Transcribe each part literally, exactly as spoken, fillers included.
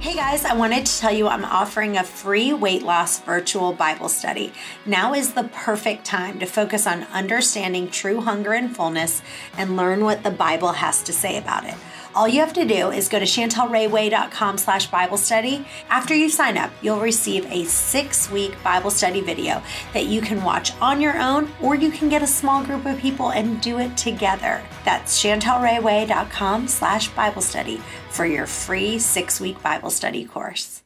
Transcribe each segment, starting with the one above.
Hey guys, I wanted to tell you I'm offering a free weight loss virtual Bible study. Now is the perfect time to focus on understanding true hunger and fullness and learn what the Bible has to say about it. All you have to do is go to chantelrayway.com slash Bible study. After you sign up, you'll receive a six-week Bible study video that you can watch on your own, or you can get a small group of people and do it together. That's chantelrayway.com slash Bible study for your free six-week Bible study course.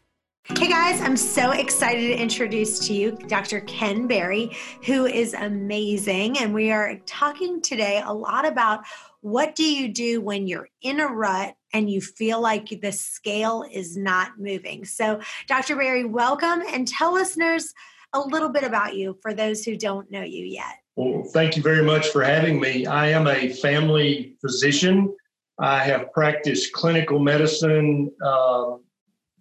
Hey guys, I'm so excited to introduce to you Doctor Ken Berry, who is amazing. And we are talking today a lot about what do you do when you're in a rut and you feel like the scale is not moving. So Doctor Berry, welcome, and tell listeners a little bit about you for those who don't know you yet. Well, thank you very much for having me. I am a family physician. I have practiced clinical medicine uh,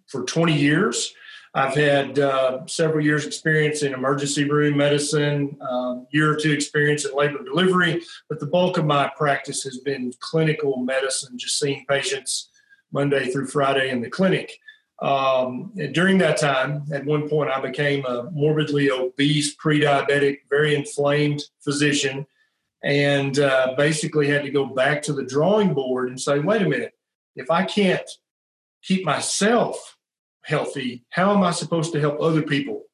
for twenty years. I've had uh, several years experience in emergency room medicine, a um, year or two experience in labor and delivery, but the bulk of my practice has been clinical medicine, just seeing patients Monday through Friday in the clinic. Um, and during that time, at one point, I became a morbidly obese, pre-diabetic, very inflamed physician, and uh, basically had to go back to the drawing board and say, wait a minute, if I can't keep myself healthy, how am I supposed to help other people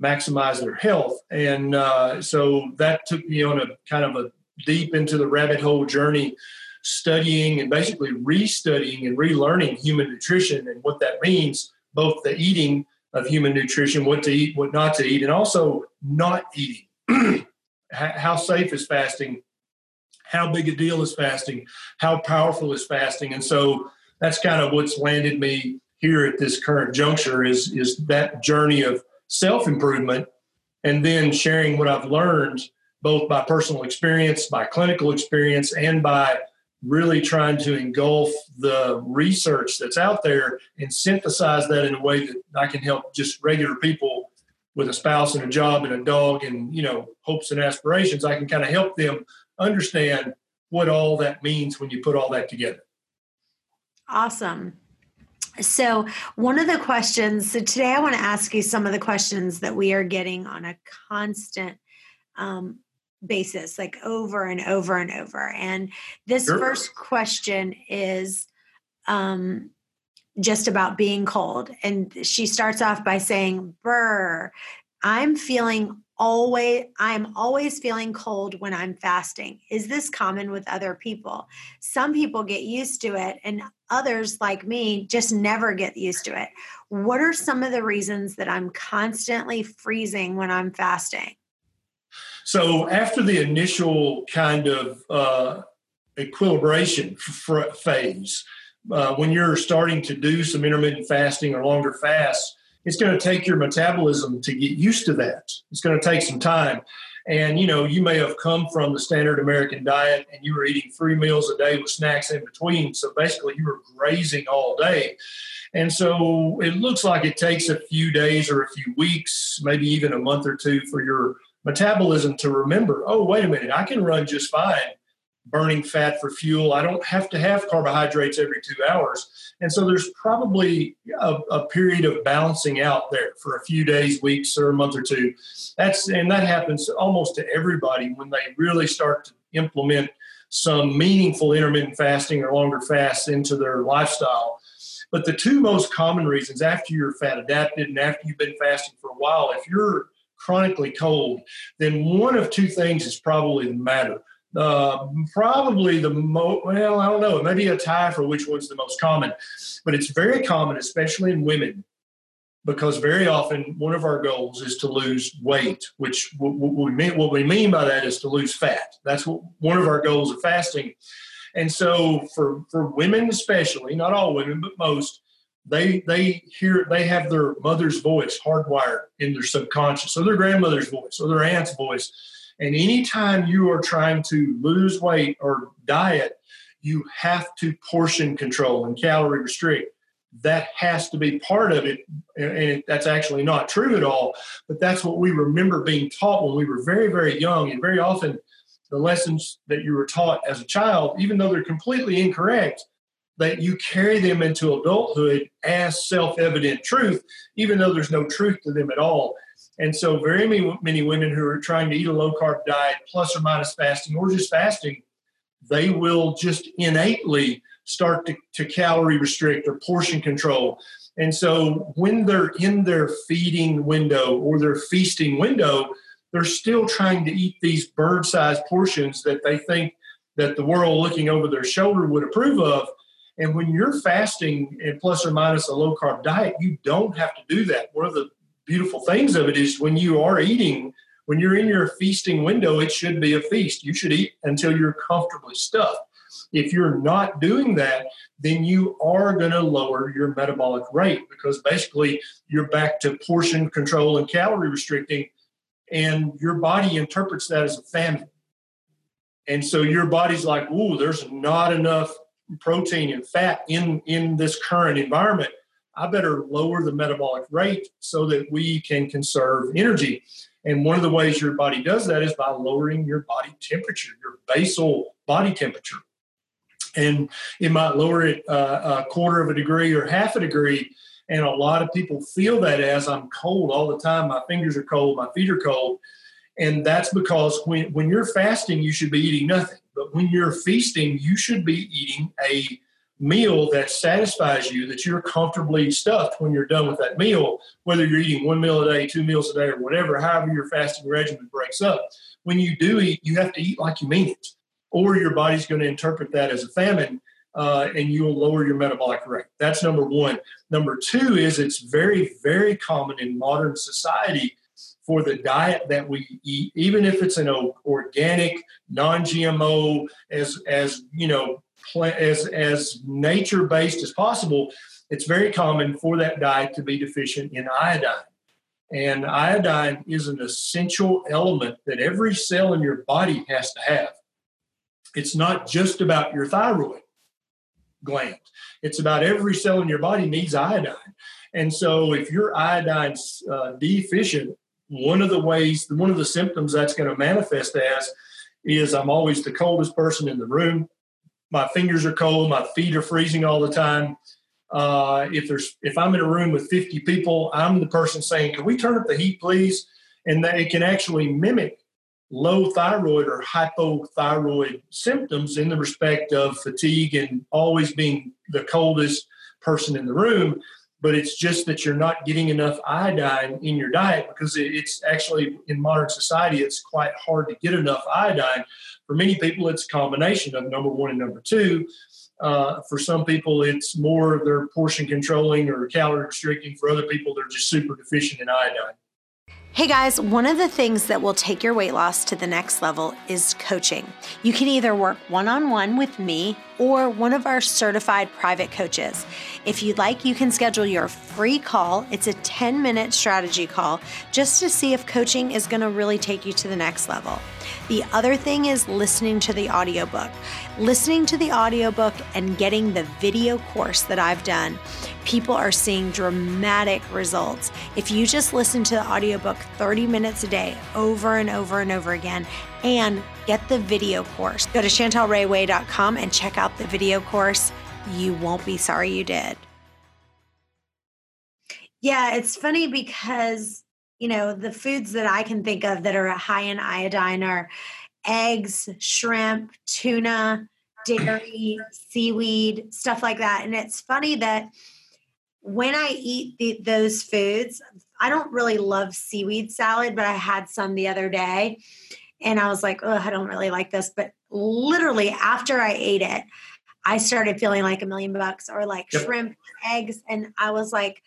maximize their health? And uh, so that took me on a kind of a deep into the rabbit hole journey, studying and basically restudying and relearning human nutrition and what that means, both the eating of human nutrition, what to eat, what not to eat, and also not eating. How safe is fasting? How big a deal is fasting? How powerful is fasting? And so that's kind of what's landed me here at this current juncture, is is that journey of self-improvement and then sharing what I've learned, both by personal experience, by clinical experience, and by really trying to engulf the research that's out there and synthesize that in a way that I can help just regular people with a spouse and a job and a dog and, you know, hopes and aspirations. I can kind of help them understand what all that means when you put all that together. Awesome. So one of the questions, so today I want to ask you some of the questions that we are getting on a constant um, basis, like over and over and over. And this sure. first question is um, just about being cold. And she starts off by saying, brr, I'm feeling always, I'm always feeling cold when I'm fasting. Is this common with other people? Some people get used to it, and others, like me, just never get used to it. What are some of the reasons that I'm constantly freezing when I'm fasting? So after the initial kind of uh, equilibration f- phase, uh, when you're starting to do some intermittent fasting or longer fasts, it's going to take your metabolism to get used to that. It's going to take some time. And, you know, you may have come from the standard American diet and you were eating three meals a day with snacks in between. So basically you were grazing all day. And so it looks like it takes a few days or a few weeks, maybe even a month or two, for your metabolism to remember, oh, wait a minute, I can run just fine burning fat for fuel. I don't have to have carbohydrates every two hours. And so there's probably a, a period of balancing out there for a few days, weeks, or a month or two. That's and that happens almost to everybody when they really start to implement some meaningful intermittent fasting or longer fasts into their lifestyle. But the two most common reasons, after you're fat adapted and after you've been fasting for a while, if you're chronically cold, then one of two things is probably the matter. Uh, probably the most, well, I don't know, maybe a tie for which one's the most common, but it's very common, especially in women, because very often one of our goals is to lose weight, which w- w- we mean, what we mean by that is to lose fat. That's what, one of our goals of fasting. And so for, for women especially, not all women, but most, they they hear, they have their mother's voice hardwired in their subconscious, or their grandmother's voice, or their aunt's voice. And anytime you are trying to lose weight or diet, you have to portion control and calorie restrict. That has to be part of it. And that's actually not true at all. But that's what we remember being taught when we were very, very young. And very often the lessons that you were taught as a child, even though they're completely incorrect, that you carry them into adulthood as self-evident truth, even though there's no truth to them at all. And so very many, many women who are trying to eat a low-carb diet, plus or minus fasting, or just fasting, they will just innately start to, to calorie restrict or portion control. And so when they're in their feeding window or their feasting window, they're still trying to eat these bird-sized portions that they think that the world looking over their shoulder would approve of. And when you're fasting and plus or minus a low-carb diet, you don't have to do that. One of the beautiful things of it is when you are eating, when you're in your feasting window, it should be a feast. You should eat until you're comfortably stuffed. If you're not doing that, then you are going to lower your metabolic rate because basically you're back to portion control and calorie restricting, and your body interprets that as a famine. And so your body's like, ooh, there's not enough protein and fat in, in this current environment. I better lower the metabolic rate so that we can conserve energy. And one of the ways your body does that is by lowering your body temperature, your basal body temperature. And it might lower it uh, a quarter of a degree or half a degree. And a lot of people feel that as I'm cold all the time. My fingers are cold. My feet are cold. And that's because when, when you're fasting, you should be eating nothing. But when you're feasting, you should be eating a meal that satisfies you, that you're comfortably stuffed when you're done with that meal, whether you're eating one meal a day, two meals a day, or whatever, however your fasting regimen breaks up. When you do eat, you have to eat like you mean it, or your body's going to interpret that as a famine, uh, and you'll lower your metabolic rate. That's number one. Number two is it's very, very common in modern society for the diet that we eat, even if it's an organic, non-G M O, as, as you know, as, as nature-based as possible, it's very common for that diet to be deficient in iodine. And iodine is an essential element that every cell in your body has to have. It's not just about your thyroid gland. It's about every cell in your body needs iodine. And so if you're iodine uh, deficient, one of the ways, one of the symptoms that's going to manifest as is I'm always the coldest person in the room. My fingers are cold. My feet are freezing all the time. Uh, if there's, if I'm in a room with fifty people, I'm the person saying, can we turn up the heat, please? And that it can actually mimic low thyroid or hypothyroid symptoms in the respect of fatigue and always being the coldest person in the room. But it's just that you're not getting enough iodine in your diet because it's actually, in modern society, it's quite hard to get enough iodine. For many people, it's a combination of number one and number two. Uh, for some people, it's more they're portion controlling or calorie restricting. For other people, they're just super deficient in iodine. Hey guys, one of the things that will take your weight loss to the next level is coaching. You can either work one-on-one with me or one of our certified private coaches. If you'd like, you can schedule your free call. It's a ten-minute strategy call just to see if coaching is going to really take you to the next level. The other thing is listening to the audiobook. Listening to the audiobook and getting the video course that I've done, people are seeing dramatic results. If you just listen to the audiobook thirty minutes a day over and over and over again and get the video course, go to Chantel Ray Way dot com and check out the video course. You won't be sorry you did. Yeah, it's funny because, you know, the foods that I can think of that are high in iodine are eggs, shrimp, tuna, dairy, seaweed, stuff like that. And it's funny that when I eat the, those foods, I don't really love seaweed salad, but I had some the other day and I was like, oh, I don't really like this. But literally after I ate it, I started feeling like a million bucks or like yep. shrimp, eggs. And I was like,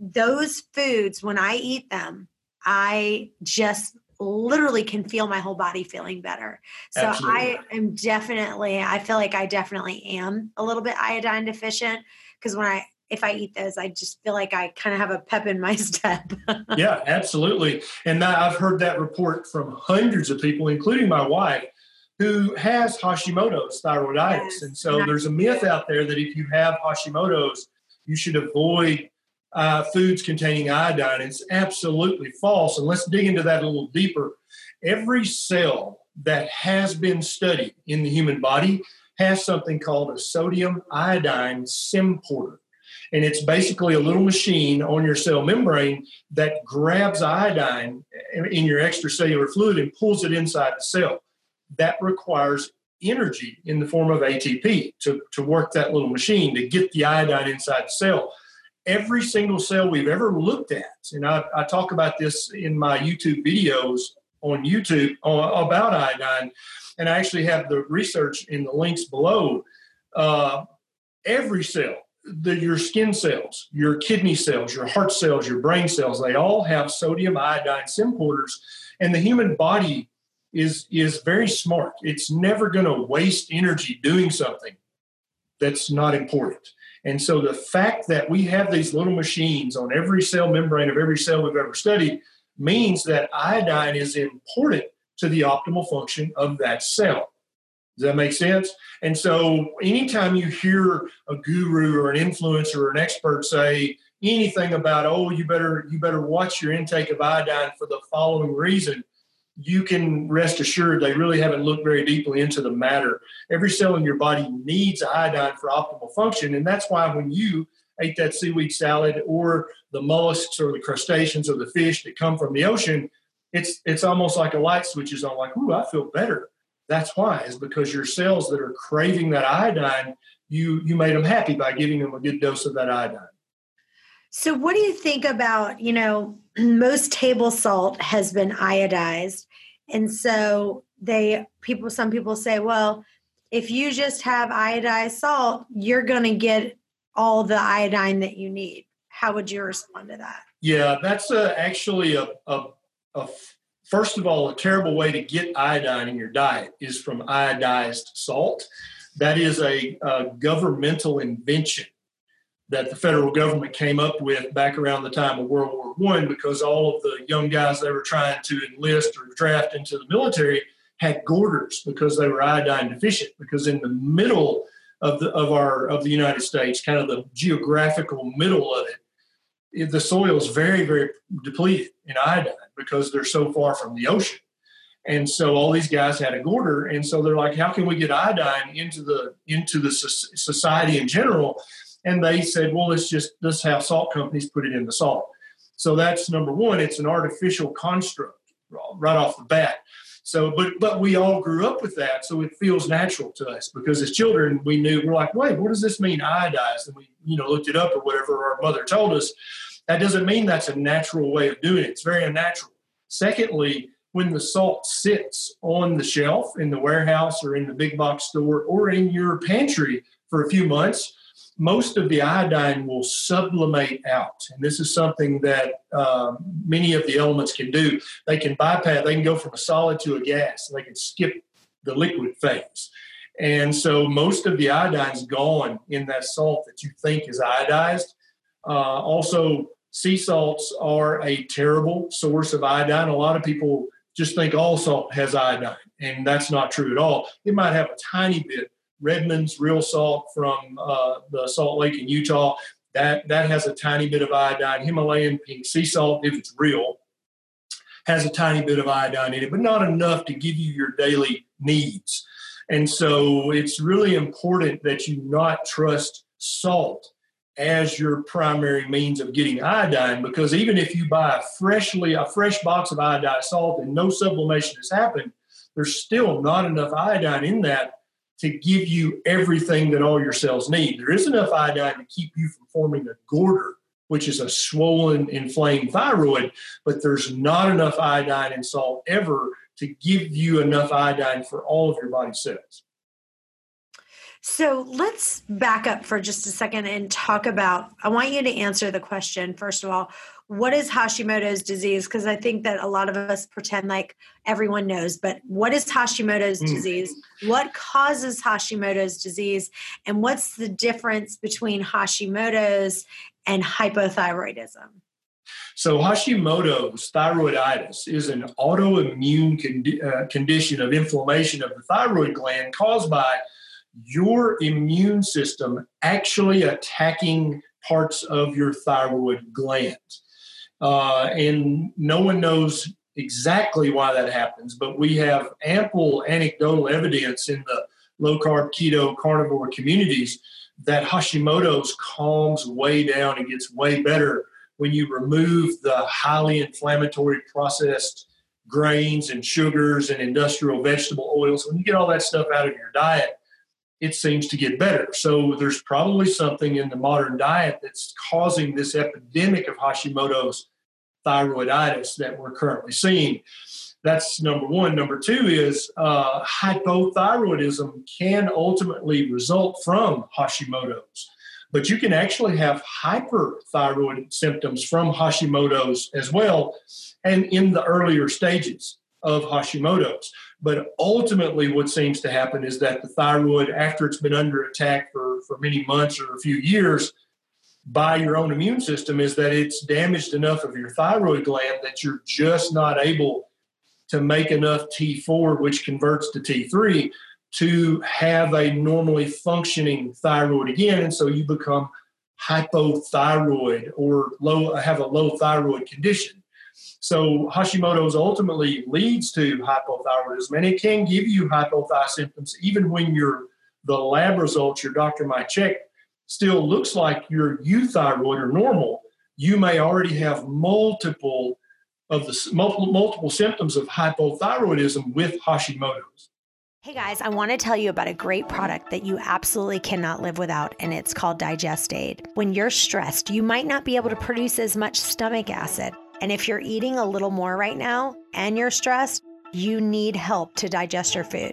those foods, when I eat them, I just literally can feel my whole body feeling better. So Absolutely. I am definitely, I feel like I definitely am a little bit iodine deficient because when I if I eat those, I just feel like I kind of have a pep in my step. Yeah, absolutely. And I've heard that report from hundreds of people, including my wife, who has Hashimoto's thyroiditis. Yes. And so there's a myth out there that if you have Hashimoto's, you should avoid uh, foods containing iodine. It's absolutely false. And let's dig into that a little deeper. Every cell that has been studied in the human body has something called a sodium iodine symporter. And it's basically a little machine on your cell membrane that grabs iodine in your extracellular fluid and pulls it inside the cell. That requires energy in the form of A T P to, to work that little machine to get the iodine inside the cell. Every single cell we've ever looked at, and I, I talk about this in my YouTube videos on YouTube on, about iodine, and I actually have the research in the links below. Uh, every cell, the, your skin cells, your kidney cells, your heart cells, your brain cells, they all have sodium iodine symporters, and the human body is is very smart. It's never going to waste energy doing something that's not important. And so the fact that we have these little machines on every cell membrane of every cell we've ever studied means that iodine is important to the optimal function of that cell. Does that make sense? And so anytime you hear a guru or an influencer or an expert say anything about, oh, you better you better watch your intake of iodine for the following reason, you can rest assured they really haven't looked very deeply into the matter. Every cell in your body needs iodine for optimal function, and that's why when you ate that seaweed salad or the mollusks or the crustaceans or the fish that come from the ocean, it's it's almost like a light switch is on, like, ooh, I feel better. That's why, is because your cells that are craving that iodine, you you made them happy by giving them a good dose of that iodine. So what do you think about, you know, most table salt has been iodized. And so they people, some people say, well, if you just have iodized salt, you're going to get all the iodine that you need. How would you respond to that? Yeah, that's a, actually a, a, a, first of all, a terrible way to get iodine in your diet is from iodized salt. That is a, a governmental invention that the federal government came up with back around the time of World War One, because all of the young guys they were trying to enlist or draft into the military had goiters because they were iodine deficient. Because in the middle of the of our of the United States, kind of the geographical middle of it, the soil is very, very depleted in iodine because they're so far from the ocean. And so all these guys had a goiter, and so they're like, how can we get iodine into the into the society in general? And they said, well, it's just, this how salt companies put it in the salt. So that's number one. It's an artificial construct right off the bat. So, but but we all grew up with that, so it feels natural to us, because as children, we knew, we're like, wait, what does this mean, iodized? And we, you know, looked it up or whatever our mother told us. That doesn't mean that's a natural way of doing it. It's very unnatural. Secondly, when the salt sits on the shelf in the warehouse or in the big box store or in your pantry for a few months, most of the iodine will sublimate out. And this is something that uh, many of the elements can do. They can bypass, they can go from a solid to a gas, and they can skip the liquid phase. And so most of the iodine's gone in that salt that you think is iodized. Uh, also, sea salts are a terrible source of iodine. A lot of people just think all salt has iodine, and that's not true at all. It might have a tiny bit. Redmond's Real Salt from uh, the Salt Lake in Utah, that, that has a tiny bit of iodine. Himalayan pink sea salt, if it's real, has a tiny bit of iodine in it, but not enough to give you your daily needs. And so it's really important that you not trust salt as your primary means of getting iodine, because even if you buy a freshly a fresh box of iodized salt and no sublimation has happened, there's still not enough iodine in that to give you everything that all your cells need. There is enough iodine to keep you from forming a goiter, which is a swollen, inflamed thyroid, but there's not enough iodine in salt ever to give you enough iodine for all of your body cells. So let's back up for just a second and talk about, I want you to answer the question, first of all, what is Hashimoto's disease? Because I think that a lot of us pretend like everyone knows, but what is Hashimoto's mm. disease? What causes Hashimoto's disease? And what's the difference between Hashimoto's and hypothyroidism? So Hashimoto's thyroiditis is an autoimmune condi- uh, condition of inflammation of the thyroid gland caused by your immune system actually attacking parts of your thyroid gland. Uh, and no one knows exactly why that happens, but we have ample anecdotal evidence in the low-carb, keto, carnivore communities that Hashimoto's calms way down and gets way better when you remove the highly inflammatory processed grains and sugars and industrial vegetable oils. When you get all that stuff out of your diet, it seems to get better. So there's probably something in the modern diet that's causing this epidemic of Hashimoto's thyroiditis that we're currently seeing. That's number one. Number two is uh, hypothyroidism can ultimately result from Hashimoto's, but you can actually have hyperthyroid symptoms from Hashimoto's as well, and in the earlier stages of Hashimoto's. But ultimately what seems to happen is that the thyroid, after it's been under attack for, for many months or a few years by your own immune system, is that it's damaged enough of your thyroid gland that you're just not able to make enough T four, which converts to T three, to have a normally functioning thyroid again. And so you become hypothyroid or low, have a low thyroid condition. So Hashimoto's ultimately leads to hypothyroidism, and it can give you hypothyroid symptoms even when your the lab results your doctor might check still looks like your euthyroid or normal. You may already have multiple of the multiple, multiple symptoms of hypothyroidism with Hashimoto's. Hey guys, I want to tell you about a great product that you absolutely cannot live without, and it's called Digest Aid. When you're stressed, you might not be able to produce as much stomach acid. And if you're eating a little more right now and you're stressed, you need help to digest your food.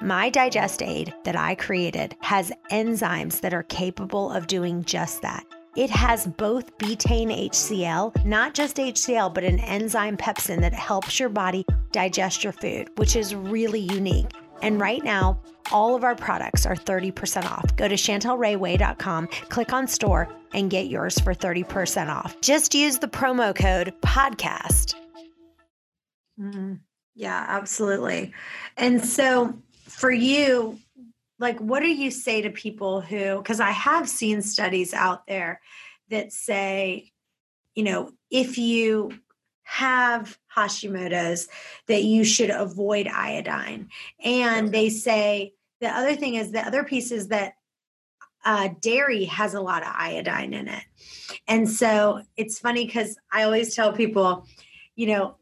My Digest Aid that I created has enzymes that are capable of doing just that. It has both betaine H C L, not just H C L, but an enzyme pepsin that helps your body digest your food, which is really unique. And right now, all of our products are thirty percent off. Go to Chantel Ray Way dot com, click on store, and get yours for thirty percent off. Just use the promo code podcast. Mm-hmm. Yeah, absolutely. And so for you, like, what do you say to people who, because I have seen studies out there that say, you know, if you have Hashimoto's, that you should avoid iodine. And they say the other thing is the other piece is that uh, dairy has a lot of iodine in it. And so it's funny because I always tell people, you know,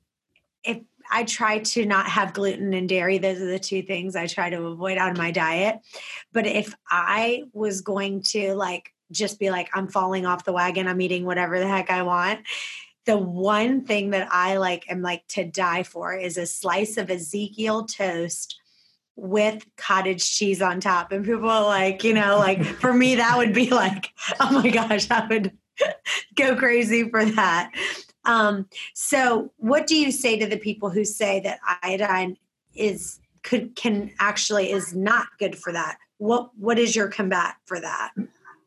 if I try to not have gluten and dairy, those are the two things I try to avoid on my diet. But if I was going to like, just be like, I'm falling off the wagon, I'm eating whatever the heck I want, the one thing that I like am like to die for is a slice of Ezekiel toast with cottage cheese on top. And people are like, you know, like for me, that would be like, oh my gosh, I would go crazy for that. Um, so what do you say to the people who say that iodine is could can actually is not good for that? What what is your combat for that?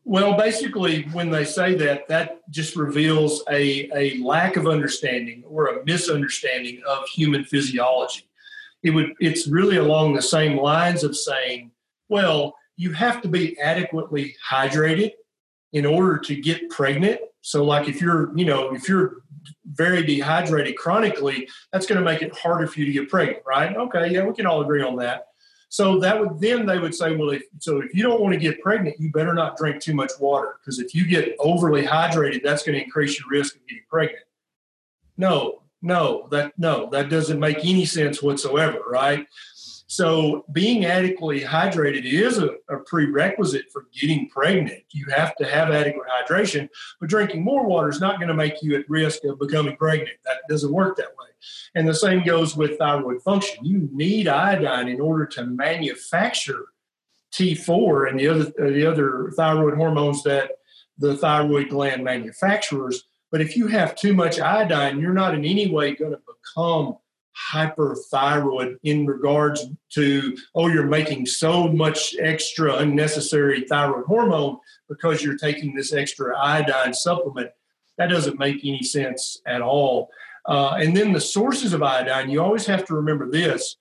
Well, basically, when they say that, that just reveals a, a lack of understanding or a misunderstanding of human physiology. It would it's really along the same lines of saying, well, you have to be adequately hydrated in order to get pregnant. So like if you're, you know, if you're very dehydrated chronically, that's going to make it harder for you to get pregnant, right? Okay, yeah, we can all agree on that. So that would then they would say, well, if, so if you don't want to get pregnant, you better not drink too much water, because if you get overly hydrated, that's going to increase your risk of getting pregnant. No, no, that no, that doesn't make any sense whatsoever, right? So being adequately hydrated is a, a prerequisite for getting pregnant. You have to have adequate hydration, but drinking more water is not going to make you at risk of becoming pregnant. That doesn't work that way. And the same goes with thyroid function. You need iodine in order to manufacture T four and the other, the other thyroid hormones that the thyroid gland manufactures. But if you have too much iodine, you're not in any way going to become hyperthyroid in regards to, oh, you're making so much extra unnecessary thyroid hormone because you're taking this extra iodine supplement. That doesn't make any sense at all. Uh, and then the sources of iodine, you always have to remember this.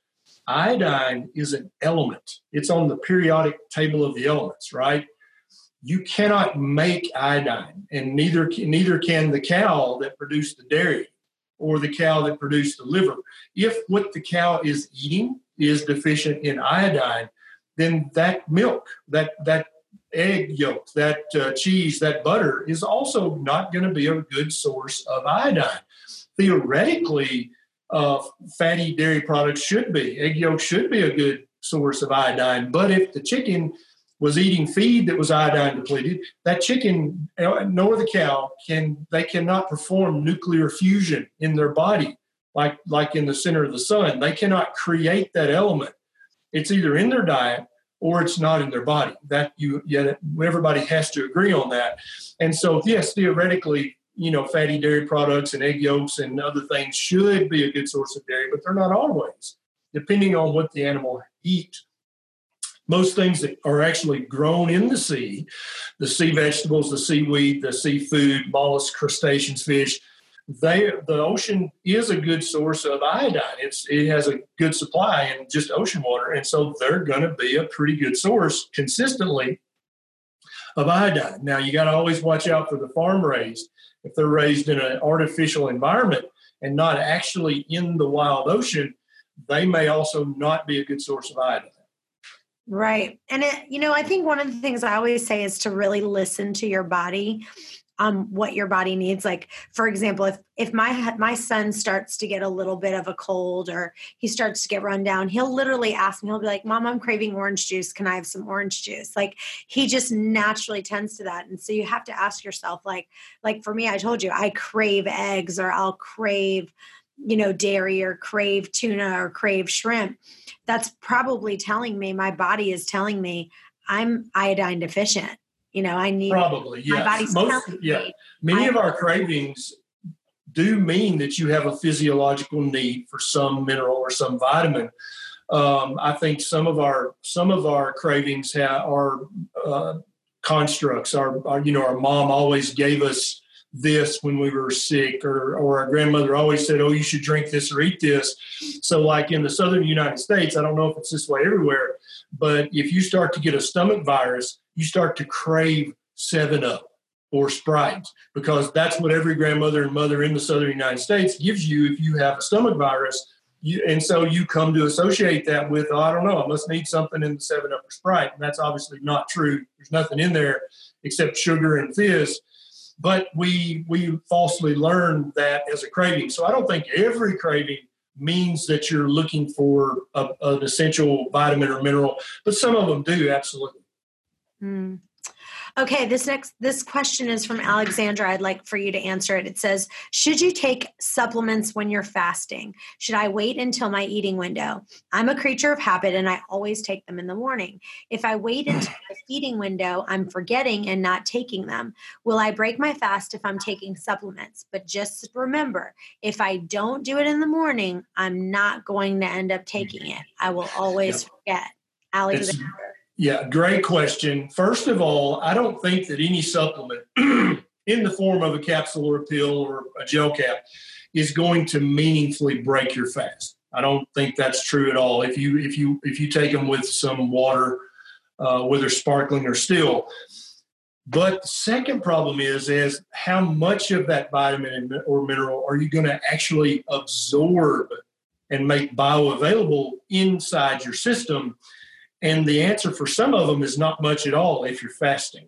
Iodine is an element. It's on the periodic table of the elements, right? You cannot make iodine, and neither, neither can the cow that produced the dairy or the cow that produced the liver. If what the cow is eating is deficient in iodine, then that milk, that, that egg yolk, that uh, cheese, that butter is also not going to be a good source of iodine. Theoretically, uh, fatty dairy products should be. Egg yolk should be a good source of iodine, but if the chicken was eating feed that was iodine depleted, that chicken nor the cow can, they cannot perform nuclear fusion in their body, like, like in the center of the sun. They cannot create that element. It's either in their diet or it's not in their body. That you, yeah, everybody has to agree on that. And so, yes, theoretically, you know, fatty dairy products and egg yolks and other things should be a good source of dairy, but they're not always, depending on what the animal eats. Most things that are actually grown in the sea, the sea vegetables, the seaweed, the seafood, mollusks, crustaceans, fish, they, the ocean is a good source of iodine. It's, it has a good supply in just ocean water, and so they're going to be a pretty good source consistently of iodine. Now, you got to always watch out for the farm-raised. If they're raised in an artificial environment and not actually in the wild ocean, they may also not be a good source of iodine. Right. And, it, you know, I think one of the things I always say is to really listen to your body, um, what your body needs. Like, for example, if, if my, my son starts to get a little bit of a cold or he starts to get run down, he'll literally ask me, he'll be like, Mom, I'm craving orange juice. Can I have some orange juice? Like, he just naturally tends to that. And so you have to ask yourself, like, like for me, I told you, I crave eggs, or I'll crave, you know, dairy, or crave tuna, or crave shrimp. That's probably telling me, my body is telling me I'm iodine deficient. You know, I need, probably, yes. My body's Most, telling yeah. me. Many I'm, of our cravings do mean that you have a physiological need for some mineral or some vitamin. Um, I think some of our, some of our cravings ha- are uh, constructs. Our, our, you know, our mom always gave us this when we were sick, or, or our grandmother always said, oh, you should drink this or eat this. So like in the southern United States, I don't know if it's this way everywhere, but if you start to get a stomach virus, you start to crave seven up or Sprite, because that's what every grandmother and mother in the southern United States gives you if you have a stomach virus. You, and so you come to associate that with, oh, I don't know, I must need something in the seven up or Sprite. And that's obviously not true. There's nothing in there except sugar and fizz. But we we falsely learn that as a craving. So I don't think every craving means that you're looking for a, an essential vitamin or mineral, but some of them do, absolutely. Mm. Okay, this next this question is from Alexandra. I'd like for you to answer it. It says, should you take supplements when you're fasting? Should I wait until my eating window? I'm a creature of habit, and I always take them in the morning. If I wait until my feeding window, I'm forgetting and not taking them. Will I break my fast if I'm taking supplements? But just remember, if I don't do it in the morning, I'm not going to end up taking it. I will always forget. Alexandra. Yeah, great question. First of all, I don't think that any supplement in the form of a capsule or a pill or a gel cap is going to meaningfully break your fast. I don't think that's true at all. If you if you if you take them with some water, uh, whether sparkling or still. But the second problem is is how much of that vitamin or mineral are you going to actually absorb and make bioavailable inside your system? And the answer for some of them is not much at all if you're fasting.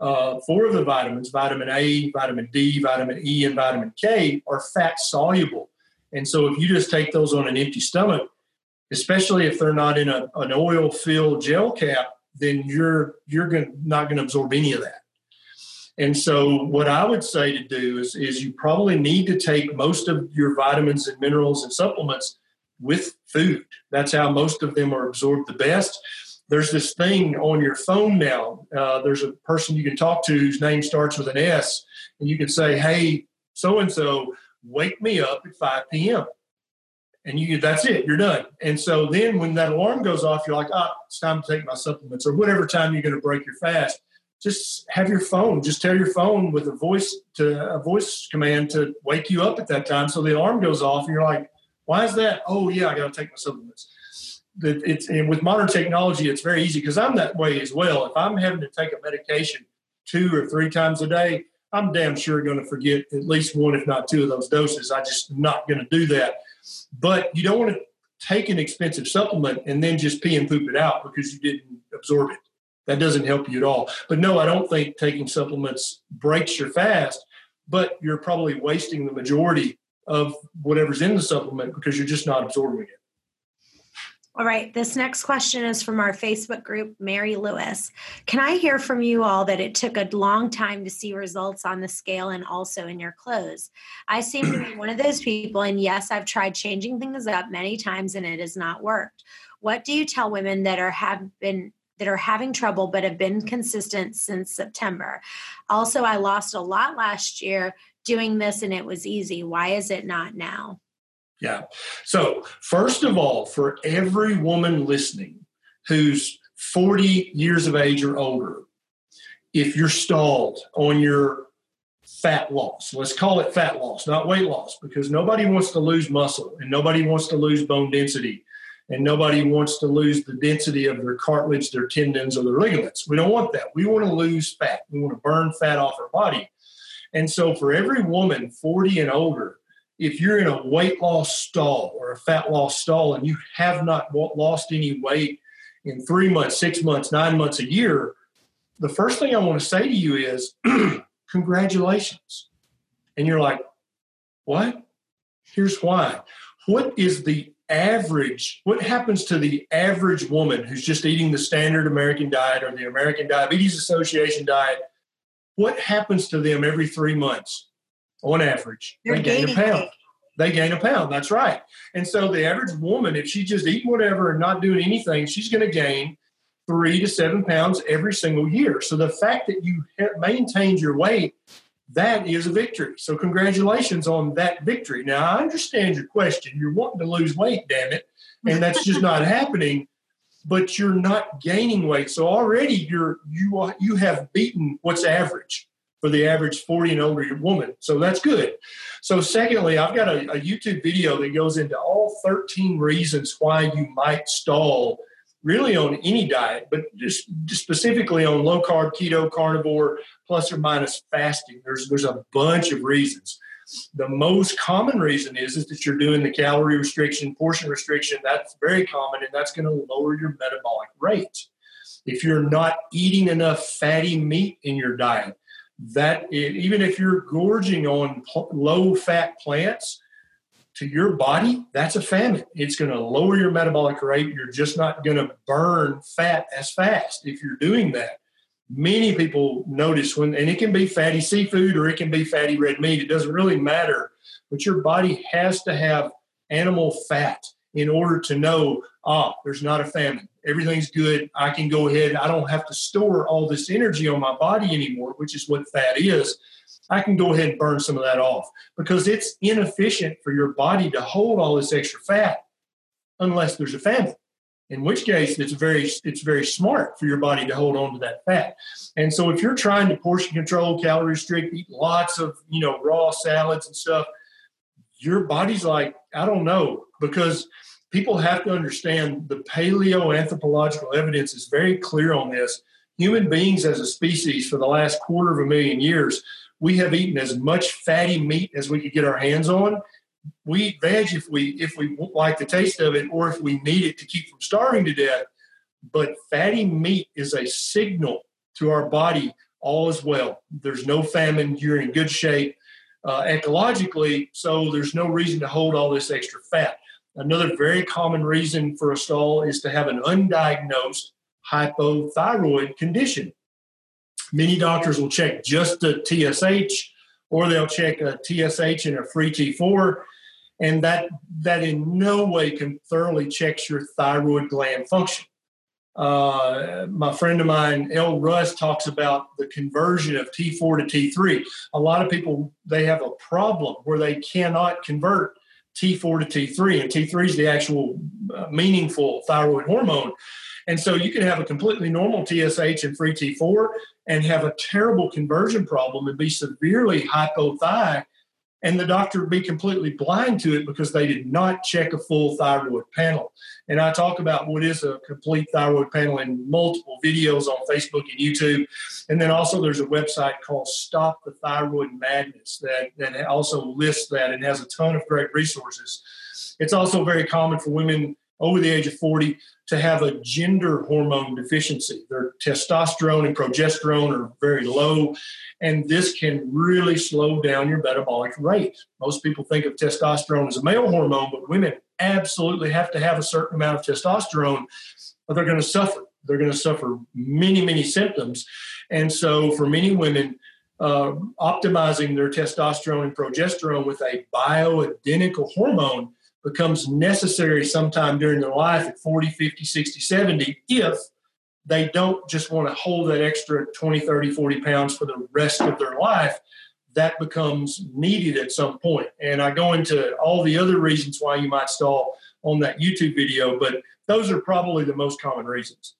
Uh, four of the vitamins, vitamin A, vitamin D, vitamin E, and vitamin K, are fat soluble. And so if you just take those on an empty stomach, especially if they're not in a, an oil-filled gel cap, then you're you're gonna, not going to absorb any of that. And so what I would say to do is, is you probably need to take most of your vitamins and minerals and supplements with food. That's how most of them are absorbed the best. There's this thing on your phone now. Uh, there's a person you can talk to whose name starts with an S, and you can say, hey, so-and-so, wake me up at five p.m. And you, that's it, you're done. And so then when that alarm goes off, you're like, ah, oh, it's time to take my supplements, or whatever time you're going to break your fast. Just have your phone, just tell your phone with a voice to a voice command to wake you up at that time. So the alarm goes off and you're like, why is that? Oh yeah, I got to take my supplements. That it's, and with modern technology, it's very easy, because I'm that way as well. If I'm having to take a medication two or three times a day, I'm damn sure going to forget at least one, if not two of those doses. I just not going to do that. But you don't want to take an expensive supplement and then just pee and poop it out because you didn't absorb it. That doesn't help you at all. But no, I don't think taking supplements breaks your fast, but you're probably wasting the majority of whatever's in the supplement because you're just not absorbing it. All right. This next question is from our Facebook group, Mary Lewis. Can I hear from you all that it took a long time to see results on the scale and also in your clothes? I seem to be one of those people, and yes, I've tried changing things up many times and it has not worked. What do you tell women that are have been that are having trouble but have been consistent since September? Also, I lost a lot last year doing this and it was easy. Why is it not now? Yeah. So first of all, for every woman listening who's forty years of age or older, if you're stalled on your fat loss, let's call it fat loss, not weight loss, because nobody wants to lose muscle and nobody wants to lose bone density and nobody wants to lose the density of their cartilage, their tendons, or their ligaments. We don't want that. We want to lose fat. We want to burn fat off our body. And so for every woman forty and older, if you're in a weight loss stall or a fat loss stall and you have not lost any weight in three months, six months, nine months, a year, the first thing I want to say to you is, congratulations. And you're like, what? Here's why. What is the average, what happens to the average woman who's just eating the standard American diet or the American Diabetes Association diet? What happens to them every three months? On average, They're they gain dating. a pound. They gain a pound. That's right. And so the average woman, if she's just eating whatever and not doing anything, she's going to gain three to seven pounds every single year. So the fact that you maintained your weight, that is a victory. So congratulations on that victory. Now, I understand your question. You're wanting to lose weight, damn it. And that's just not happening, but you're not gaining weight. So already you're, you are, you have beaten what's average for the average forty and older woman. So that's good. So secondly, I've got a, a YouTube video that goes into all thirteen reasons why you might stall, really on any diet, but just, just specifically on low carb, keto, carnivore, plus or minus fasting. There's, there's a bunch of reasons. The most common reason is, is that you're doing the calorie restriction, portion restriction. That's very common, and that's going to lower your metabolic rate. If you're not eating enough fatty meat in your diet, that it, even if you're gorging on pl- low-fat plants, to your body, that's a famine. It's going to lower your metabolic rate. You're just not going to burn fat as fast if you're doing that. Many people notice when, and it can be fatty seafood or it can be fatty red meat. It doesn't really matter, but your body has to have animal fat in order to know, ah, there's not a famine. Everything's good. I can go ahead. I don't have to store all this energy on my body anymore, which is what fat is. I can go ahead and burn some of that off because it's inefficient for your body to hold all this extra fat unless there's a famine, in which case it's very, it's very smart for your body to hold on to that fat. And so if you're trying to portion control, calorie restrict, eat lots of, you know, raw salads and stuff, your body's like, I don't know, because people have to understand the paleoanthropological evidence is very clear on this. Human beings as a species for the last quarter of a million years, we have eaten as much fatty meat as we could get our hands on. We eat veg if we, if we like the taste of it or if we need it to keep from starving to death. But fatty meat is a signal to our body, all is well. There's no famine, you're in good shape uh, ecologically, so there's no reason to hold all this extra fat. Another very common reason for a stall is to have an undiagnosed hypothyroid condition. Many doctors will check just a T S H, or they'll check a T S H and a free T four, and that that in no way can thoroughly checks your thyroid gland function. Uh, my friend of mine, Elle Russ, talks about the conversion of T four to T three. A lot of people, they have a problem where they cannot convert T four to T three, and T three is the actual uh, meaningful thyroid hormone. And so you can have a completely normal T S H and free T four and have a terrible conversion problem and be severely hypothyroid, and the doctor would be completely blind to it because they did not check a full thyroid panel. And I talk about what is a complete thyroid panel in multiple videos on Facebook and YouTube. And then also there's a website called Stop the Thyroid Madness that, that also lists that and has a ton of great resources. It's also very common for women over the age of forty to have a gender hormone deficiency. Their testosterone and progesterone are very low, and this can really slow down your metabolic rate. Most people think of testosterone as a male hormone, but women absolutely have to have a certain amount of testosterone, or they're going to suffer. They're going to suffer many, many symptoms. And so for many women, uh, optimizing their testosterone and progesterone with a bioidentical hormone becomes necessary sometime during their life at forty, fifty, sixty, seventy if they don't just want to hold that extra twenty, thirty, forty pounds for the rest of their life. That becomes needed at some point. And I go into all the other reasons why you might stall on that YouTube video, but those are probably the most common reasons.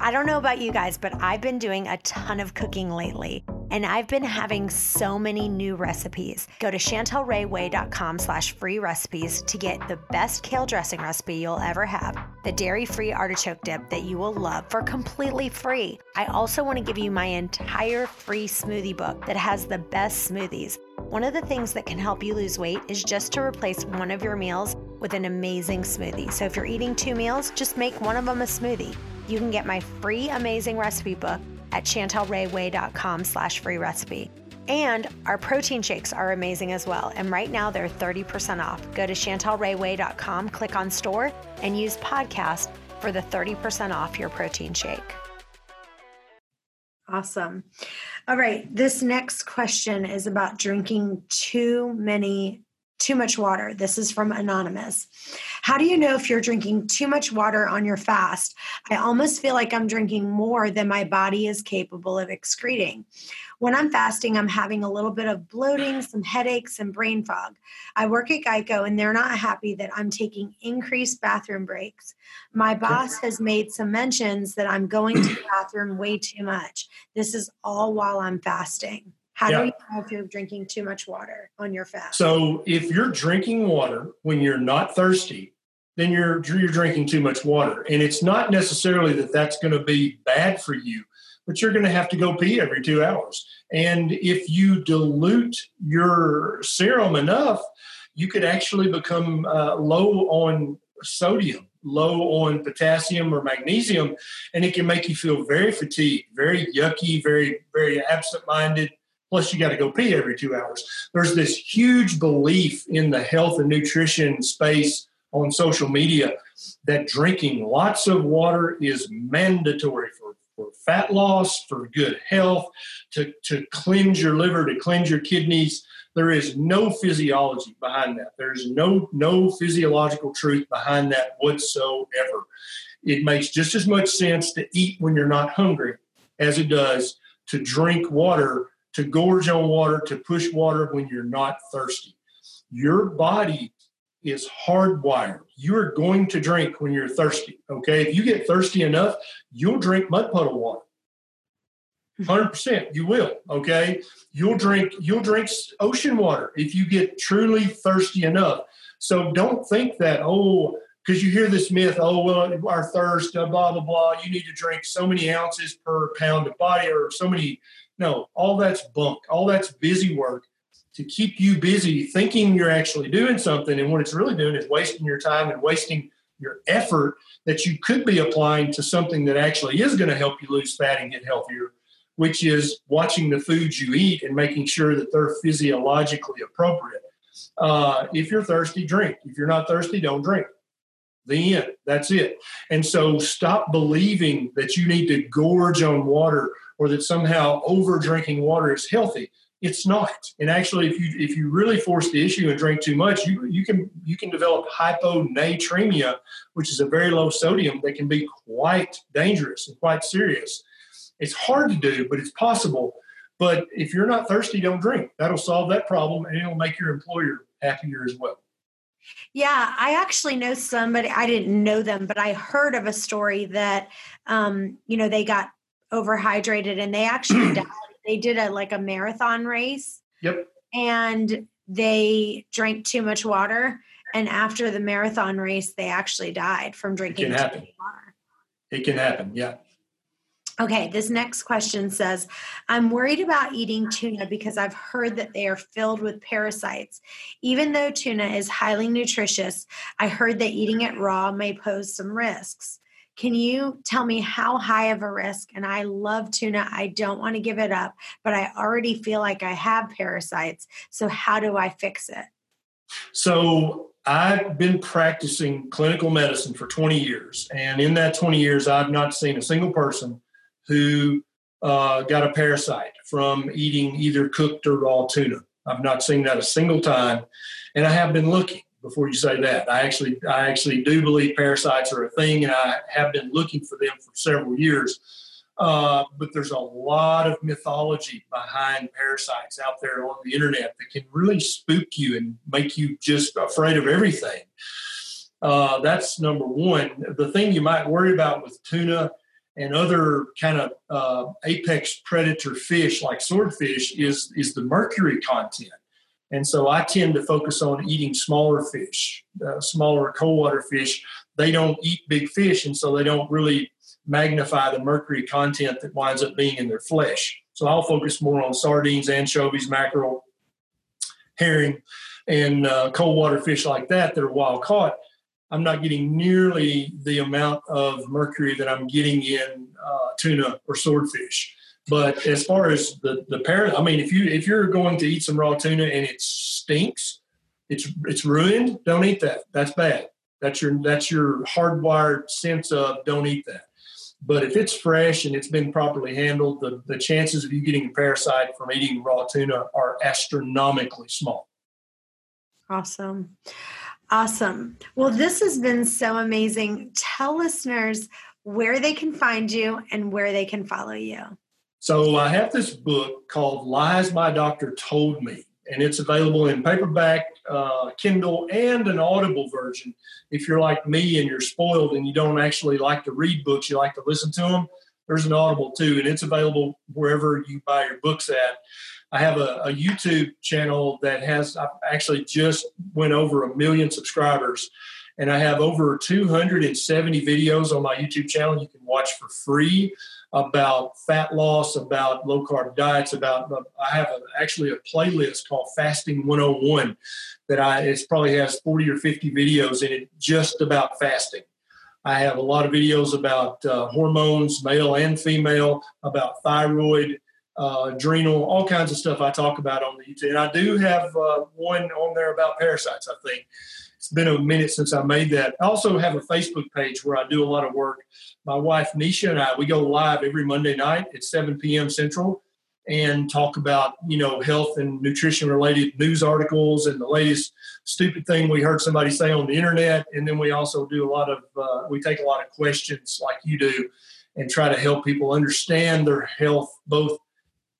I don't know about you guys, but I've been doing a ton of cooking lately, and I've been having so many new recipes. Go to chantelrayway.com slash free recipes to get the best kale dressing recipe you'll ever have, the dairy-free artichoke dip that you will love for completely free. I also want to give you my entire free smoothie book that has the best smoothies. One of the things that can help you lose weight is just to replace one of your meals with an amazing smoothie. So if you're eating two meals, just make one of them a smoothie. You can get my free amazing recipe book at chantelrayway.com slash free recipe. And our protein shakes are amazing as well. And right now they're thirty percent off. Go to chantelrayway dot com, click on store, and use podcast for the thirty percent off your protein shake. Awesome. All right. This next question is about drinking too many too much water. This is from Anonymous. How do you know if you're drinking too much water on your fast? I almost feel like I'm drinking more than my body is capable of excreting. When I'm fasting, I'm having a little bit of bloating, some headaches, and brain fog. I work at Geico, and they're not happy that I'm taking increased bathroom breaks. My boss has made some mentions that I'm going to the bathroom way too much. This is all while I'm fasting. How yeah. do you know if you're drinking too much water on your fast? So if you're drinking water when you're not thirsty, then you're you're drinking too much water. And it's not necessarily that that's going to be bad for you, but you're going to have to go pee every two hours. And if you dilute your serum enough, you could actually become uh, low on sodium, low on potassium or magnesium, and it can make you feel very fatigued, very yucky, very, very absent-minded. Plus, you got to go pee every two hours. There's this huge belief in the health and nutrition space on social media that drinking lots of water is mandatory for, for fat loss, for good health, to, to cleanse your liver, to cleanse your kidneys. There is no physiology behind that. There's no, no physiological truth behind that whatsoever. It makes just as much sense to eat when you're not hungry as it does to drink water, to gorge on water, to push water when you're not thirsty. Your body is hardwired. You're going to drink when you're thirsty, okay? If you get thirsty enough, you'll drink mud puddle water. one hundred percent, you will, okay? You'll drink, you'll drink ocean water if you get truly thirsty enough. So don't think that, oh, because you hear this myth, oh, well, our thirst, blah, blah, blah, you need to drink so many ounces per pound of body or so many. No, all that's bunk. All that's busy work to keep you busy thinking you're actually doing something. And what it's really doing is wasting your time and wasting your effort that you could be applying to something that actually is going to help you lose fat and get healthier, which is watching the foods you eat and making sure that they're physiologically appropriate. Uh, if you're thirsty, drink. If you're not thirsty, don't drink. The end. That's it. And so stop believing that you need to gorge on water or that somehow over drinking water is healthy. It's not. And actually, if you if you really force the issue and drink too much, you you can you can develop hyponatremia, which is a very low sodium that can be quite dangerous and quite serious. It's hard to do, but it's possible. But if you're not thirsty, don't drink. That'll solve that problem, and it'll make your employer happier as well. Yeah, I actually know somebody. I didn't know them, but I heard of a story that, um, you know, they got overhydrated and they actually died. They did a like a marathon race. Yep. And they drank too much water. And after the marathon race, they actually died from drinking too much water. It can happen. Yeah. Okay. This next question says, I'm worried about eating tuna because I've heard that they are filled with parasites. Even though tuna is highly nutritious, I heard that eating it raw may pose some risks. Can you tell me how high of a risk? And I love tuna. I don't want to give it up, but I already feel like I have parasites. So how do I fix it? So I've been practicing clinical medicine for twenty years. And in that twenty years, I've not seen a single person who uh, got a parasite from eating either cooked or raw tuna. I've not seen that a single time. And I have been looking. Before you say that, I actually I actually do believe parasites are a thing, and I have been looking for them for several years. Uh, but there's a lot of mythology behind parasites out there on the internet that can really spook you and make you just afraid of everything. Uh, that's number one. The thing you might worry about with tuna and other kind of uh, apex predator fish like swordfish is is the mercury content. And so I tend to focus on eating smaller fish, uh, smaller cold water fish. They don't eat big fish, and so they don't really magnify the mercury content that winds up being in their flesh. So I'll focus more on sardines, anchovies, mackerel, herring, and uh, cold water fish like that that are wild caught. I'm not getting nearly the amount of mercury that I'm getting in uh, tuna or swordfish. But as far as the, the parent, I mean, if you, if you're going to eat some raw tuna and it stinks, it's, it's ruined. Don't eat that. That's bad. That's your, that's your hardwired sense of don't eat that. But if it's fresh and it's been properly handled, the, the chances of you getting a parasite from eating raw tuna are astronomically small. Awesome. Awesome. Well, this has been so amazing. Tell listeners where they can find you and where they can follow you. So I have this book called Lies My Doctor Told Me, and it's available in paperback, uh, Kindle, and an Audible version. If you're like me and you're spoiled and you don't actually like to read books, you like to listen to them, there's an Audible too, and it's available wherever you buy your books at. I have a, a YouTube channel that has, I actually just went over a million subscribers, and I have over two hundred seventy videos on my YouTube channel you can watch for free about fat loss, about low-carb diets, about I have a, actually a playlist called Fasting one oh one that I it's probably has forty or fifty videos in it just about fasting. I have a lot of videos about uh, hormones, male and female, about thyroid, uh, adrenal, all kinds of stuff I talk about on the YouTube. And I do have uh, one on there about parasites, I think. It's been a minute since I made that. I also have a Facebook page where I do a lot of work. My wife, Nisha, and I, we go live every Monday night at seven p.m. Central and talk about, you know, health and nutrition-related news articles and the latest stupid thing we heard somebody say on the internet. And then we also do a lot of, uh, we take a lot of questions like you do and try to help people understand their health, both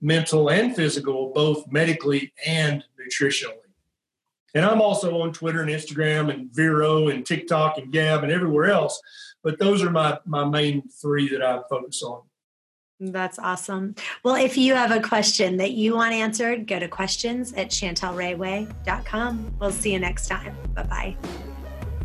mental and physical, both medically and nutritionally. And I'm also on Twitter and Instagram and Vero and TikTok and Gab and everywhere else. But those are my, my main three that I focus on. That's awesome. Well, if you have a question that you want answered, go to questions at chantel rayway dot com. We'll see you next time. Bye-bye.